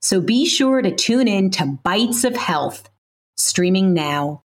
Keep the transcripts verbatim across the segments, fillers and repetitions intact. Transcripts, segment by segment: So be sure to tune in to Bites of Health, streaming now.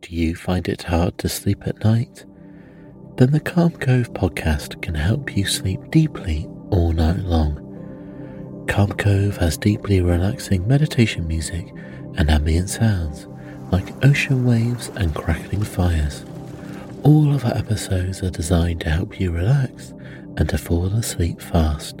Do you find it hard to sleep at night? Then the Calm Cove podcast can help you sleep deeply all night long. Calm Cove has deeply relaxing meditation music and ambient sounds like ocean waves and crackling fires. All of our episodes are designed to help you relax and to fall asleep fast.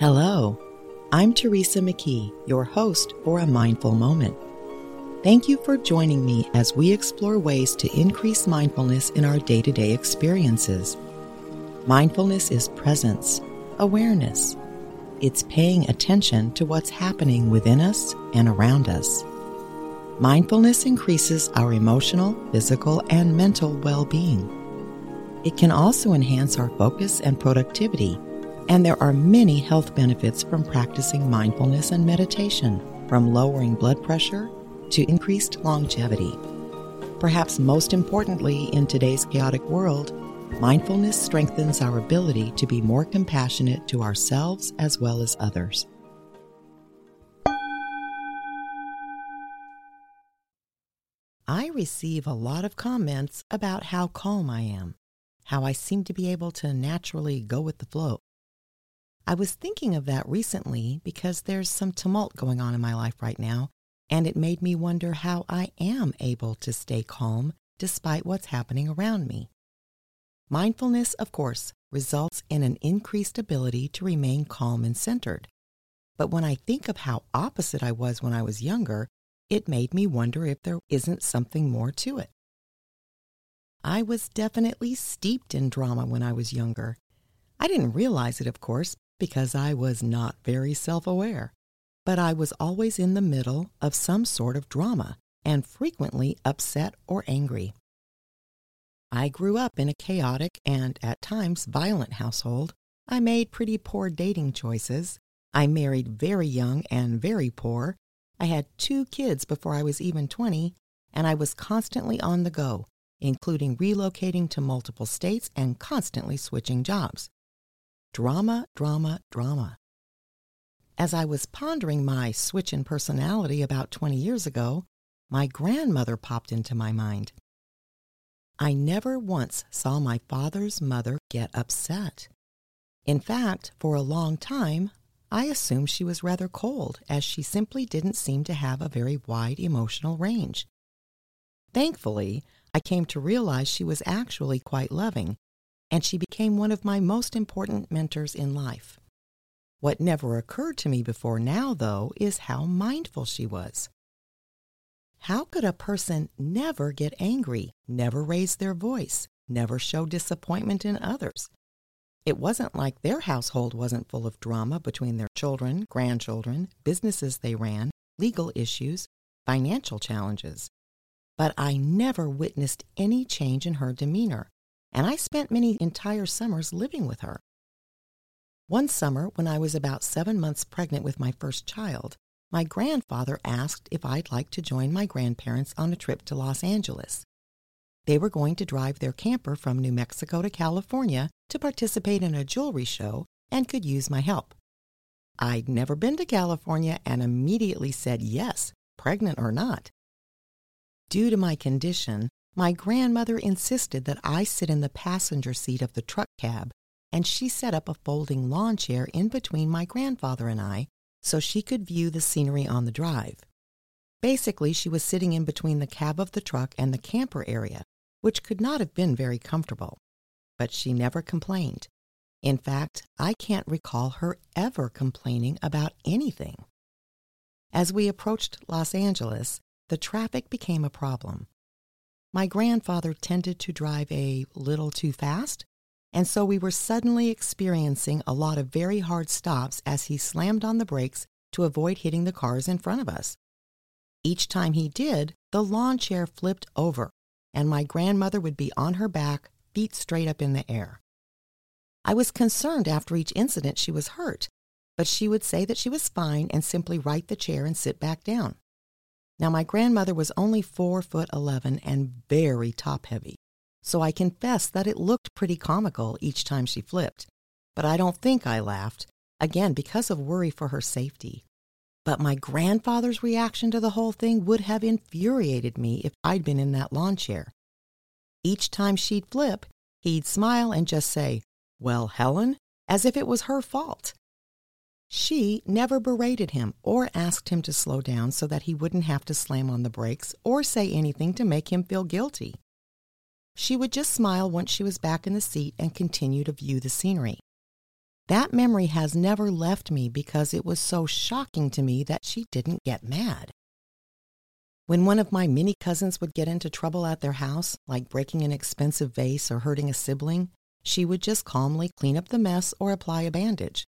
Hello, I'm Teresa McKee, your host for A Mindful Moment. Thank you for joining me as we explore ways to increase mindfulness in our day-to-day experiences. Mindfulness is presence, awareness. It's paying attention to what's happening within us and around us. Mindfulness increases our emotional, physical, and mental well-being. It can also enhance our focus and productivity. And there are many health benefits from practicing mindfulness and meditation, from lowering blood pressure to increased longevity. Perhaps most importantly, in today's chaotic world, mindfulness strengthens our ability to be more compassionate to ourselves as well as others. I receive a lot of comments about how calm I am, how I seem to be able to naturally go with the flow. I was thinking of that recently because there's some tumult going on in my life right now, and it made me wonder how I am able to stay calm despite what's happening around me. Mindfulness, of course, results in an increased ability to remain calm and centered. But when I think of how opposite I was when I was younger, it made me wonder if there isn't something more to it. I was definitely steeped in drama when I was younger. I didn't realize it, of course, because I was not very self-aware, but I was always in the middle of some sort of drama and frequently upset or angry. I grew up in a chaotic and, at times, violent household. I made pretty poor dating choices. I married very young and very poor. I had two kids before I was even twenty, and I was constantly on the go, including relocating to multiple states and constantly switching jobs. Drama, drama, drama. As I was pondering my switch in personality about twenty years ago, my grandmother popped into my mind. I never once saw my father's mother get upset. In fact, for a long time, I assumed she was rather cold, as she simply didn't seem to have a very wide emotional range. Thankfully, I came to realize she was actually quite loving, and she became one of my most important mentors in life. What never occurred to me before now, though, is how mindful she was. How could a person never get angry, never raise their voice, never show disappointment in others? It wasn't like their household wasn't full of drama between their children, grandchildren, businesses they ran, legal issues, financial challenges. But I never witnessed any change in her demeanor, and I spent many entire summers living with her. One summer, when I was about seven months pregnant with my first child, my grandfather asked if I'd like to join my grandparents on a trip to Los Angeles. They were going to drive their camper from New Mexico to California to participate in a jewelry show and could use my help. I'd never been to California and immediately said yes, pregnant or not. Due to my condition, my grandmother insisted that I sit in the passenger seat of the truck cab and she set up a folding lawn chair in between my grandfather and I so she could view the scenery on the drive. Basically, she was sitting in between the cab of the truck and the camper area, which could not have been very comfortable. But she never complained. In fact, I can't recall her ever complaining about anything. As we approached Los Angeles, the traffic became a problem. My grandfather tended to drive a little too fast, and so we were suddenly experiencing a lot of very hard stops as he slammed on the brakes to avoid hitting the cars in front of us. Each time he did, the lawn chair flipped over, and my grandmother would be on her back, feet straight up in the air. I was concerned after each incident she was hurt, but she would say that she was fine and simply right the chair and sit back down. Now, my grandmother was only four foot eleven and very top-heavy, so I confess that it looked pretty comical each time she flipped, but I don't think I laughed, again because of worry for her safety. But my grandfather's reaction to the whole thing would have infuriated me if I'd been in that lawn chair. Each time she'd flip, he'd smile and just say, "Well, Helen," as if it was her fault. She never berated him or asked him to slow down so that he wouldn't have to slam on the brakes or say anything to make him feel guilty. She would just smile once she was back in the seat and continue to view the scenery. That memory has never left me because it was so shocking to me that she didn't get mad. When one of my many cousins would get into trouble at their house, like breaking an expensive vase or hurting a sibling, she would just calmly clean up the mess or apply a bandage.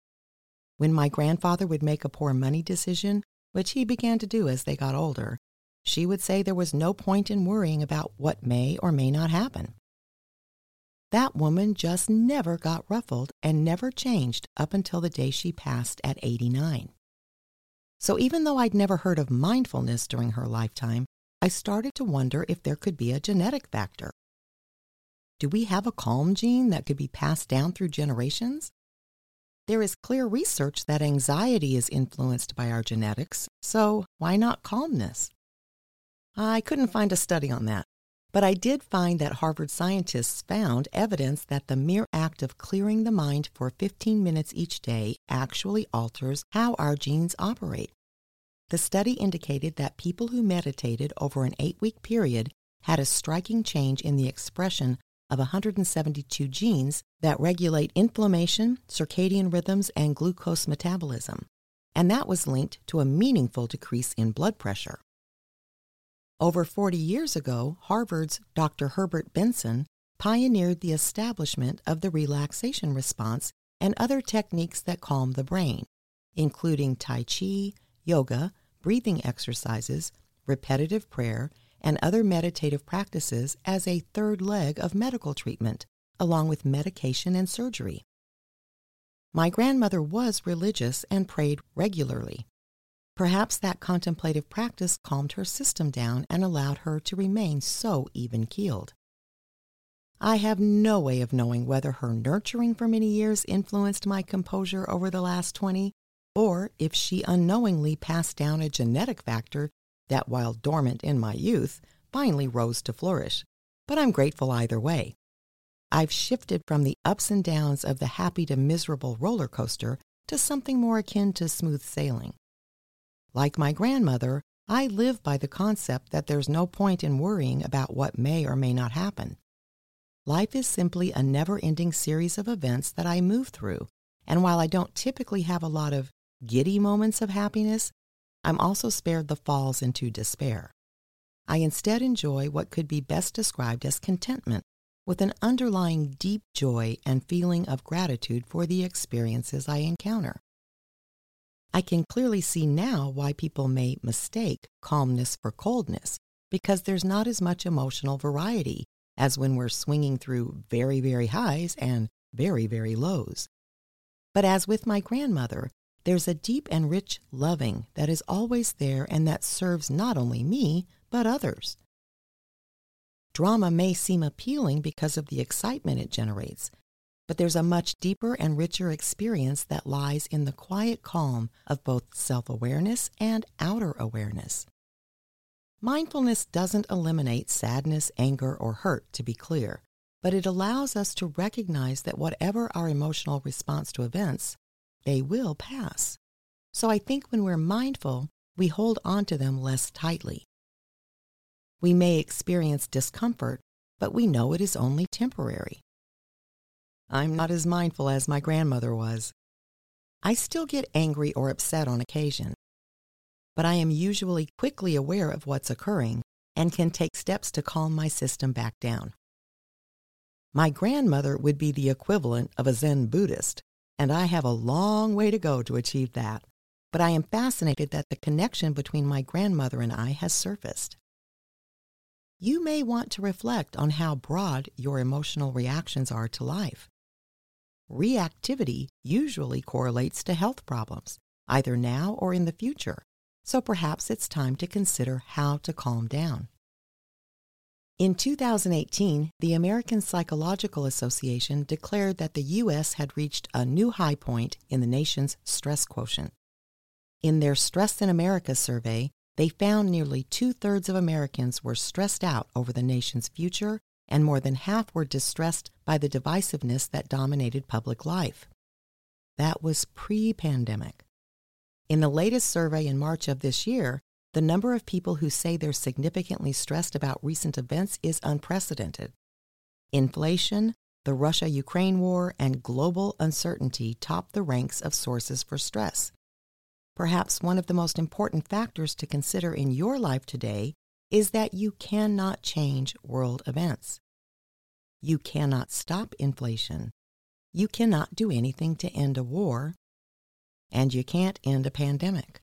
When my grandfather would make a poor money decision, which he began to do as they got older, she would say there was no point in worrying about what may or may not happen. That woman just never got ruffled and never changed up until the day she passed at eighty-nine. So even though I'd never heard of mindfulness during her lifetime, I started to wonder if there could be a genetic factor. Do we have a calm gene that could be passed down through generations? There is clear research that anxiety is influenced by our genetics, so why not calmness? I couldn't find a study on that. But I did find that Harvard scientists found evidence that the mere act of clearing the mind for fifteen minutes each day actually alters how our genes operate. The study indicated that people who meditated over an eight-week period had a striking change in the expression of one hundred seventy-two genes that regulate inflammation, circadian rhythms, and glucose metabolism, and that was linked to a meaningful decrease in blood pressure. Over forty years ago, Harvard's Doctor Herbert Benson pioneered the establishment of the relaxation response and other techniques that calm the brain, including Tai Chi, yoga, breathing exercises, repetitive prayer, and other meditative practices as a third leg of medical treatment, along with medication and surgery. My grandmother was religious and prayed regularly. Perhaps that contemplative practice calmed her system down and allowed her to remain so even-keeled. I have no way of knowing whether her nurturing for many years influenced my composure over the last twenty, or if she unknowingly passed down a genetic factor that, while dormant in my youth, finally rose to flourish. But I'm grateful either way. I've shifted from the ups and downs of the happy to miserable roller coaster to something more akin to smooth sailing. Like my grandmother, I live by the concept that there's no point in worrying about what may or may not happen. Life is simply a never-ending series of events that I move through, and while I don't typically have a lot of giddy moments of happiness, I'm also spared the falls into despair. I instead enjoy what could be best described as contentment, with an underlying deep joy and feeling of gratitude for the experiences I encounter. I can clearly see now why people may mistake calmness for coldness, because there's not as much emotional variety as when we're swinging through very, very highs and very, very lows. But as with my grandmother, there's a deep and rich loving that is always there and that serves not only me, but others. Drama may seem appealing because of the excitement it generates, but there's a much deeper and richer experience that lies in the quiet calm of both self-awareness and outer awareness. Mindfulness doesn't eliminate sadness, anger, or hurt, to be clear, but it allows us to recognize that whatever our emotional response to events, they will pass. So I think when we're mindful, we hold on to them less tightly. We may experience discomfort, but we know it is only temporary. I'm not as mindful as my grandmother was. I still get angry or upset on occasion, but I am usually quickly aware of what's occurring and can take steps to calm my system back down. My grandmother would be the equivalent of a Zen Buddhist, and I have a long way to go to achieve that, but I am fascinated that the connection between my grandmother and I has surfaced. You may want to reflect on how broad your emotional reactions are to life. Reactivity usually correlates to health problems, either now or in the future, so perhaps it's time to consider how to calm down. In two thousand eighteen, the American Psychological Association declared that the U S had reached a new high point in the nation's stress quotient. In their Stress in America survey, they found nearly two-thirds of Americans were stressed out over the nation's future, and more than half were distressed by the divisiveness that dominated public life. That was pre-pandemic. In the latest survey in March of this year, the number of people who say they're significantly stressed about recent events is unprecedented. Inflation, the Russia-Ukraine war, and global uncertainty top the ranks of sources for stress. Perhaps one of the most important factors to consider in your life today is that you cannot change world events. You cannot stop inflation. You cannot do anything to end a war. And you can't end a pandemic.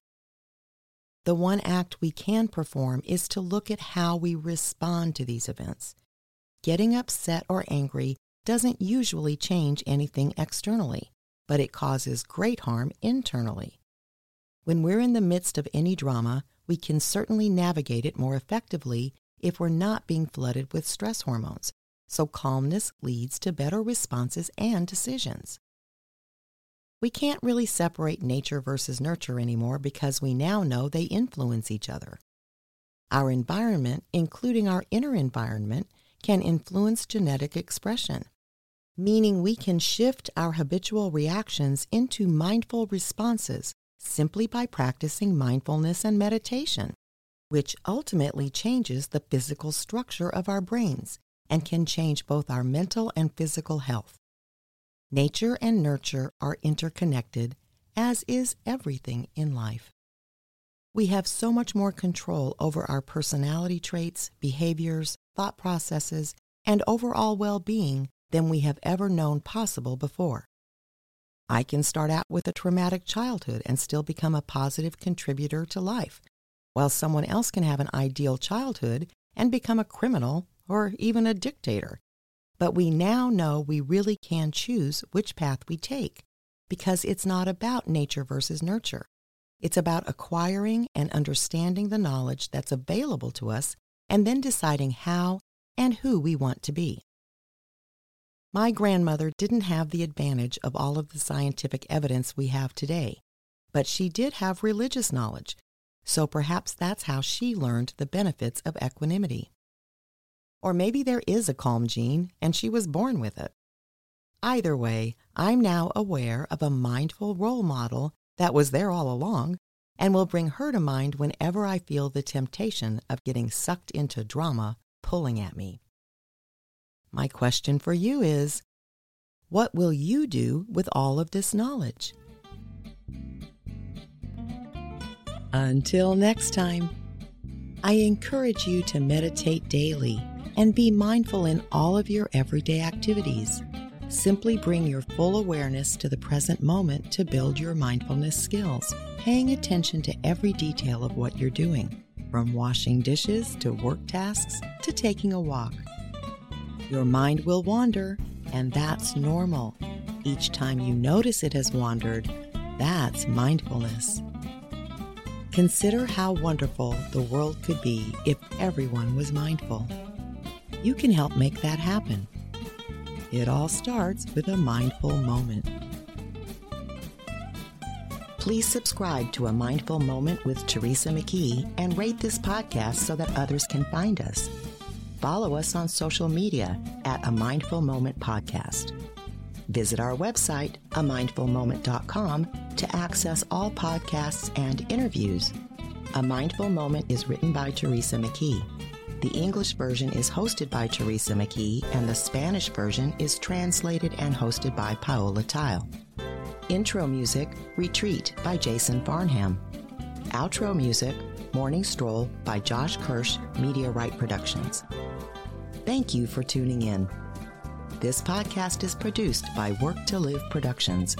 The one act we can perform is to look at how we respond to these events. Getting upset or angry doesn't usually change anything externally, but it causes great harm internally. When we're in the midst of any drama, we can certainly navigate it more effectively if we're not being flooded with stress hormones, so calmness leads to better responses and decisions. We can't really separate nature versus nurture anymore because we now know they influence each other. Our environment, including our inner environment, can influence genetic expression, meaning we can shift our habitual reactions into mindful responses simply by practicing mindfulness and meditation, which ultimately changes the physical structure of our brains and can change both our mental and physical health. Nature and nurture are interconnected, as is everything in life. We have so much more control over our personality traits, behaviors, thought processes, and overall well-being than we have ever known possible before. I can start out with a traumatic childhood and still become a positive contributor to life, while someone else can have an ideal childhood and become a criminal or even a dictator. But we now know we really can choose which path we take, because it's not about nature versus nurture. It's about acquiring and understanding the knowledge that's available to us and then deciding how and who we want to be. My grandmother didn't have the advantage of all of the scientific evidence we have today, but she did have religious knowledge, so perhaps that's how she learned the benefits of equanimity. Or maybe there is a calm gene, and she was born with it. Either way, I'm now aware of a mindful role model that was there all along and will bring her to mind whenever I feel the temptation of getting sucked into drama pulling at me. My question for you is, what will you do with all of this knowledge? Until next time, I encourage you to meditate daily and be mindful in all of your everyday activities. Simply bring your full awareness to the present moment to build your mindfulness skills, paying attention to every detail of what you're doing, from washing dishes to work tasks to taking a walk. Your mind will wander, and that's normal. Each time you notice it has wandered, that's mindfulness. Consider how wonderful the world could be if everyone was mindful. You can help make that happen. It all starts with a mindful moment. Please subscribe to A Mindful Moment with Teresa McKee and rate this podcast so that others can find us. follow us on social media at A Mindful Moment Podcast. Visit our website, a mindful moment dot com, to access all podcasts and interviews. A Mindful Moment is written by Teresa McKee. The English version is hosted by Teresa McKee, and the Spanish version is translated and hosted by Paola Tile. Intro music, Retreat, by Jason Farnham. Outro music, Morning Stroll, by Josh Kirsch, Media Right Productions. Thank you for tuning in. This podcast is produced by Work to Live Productions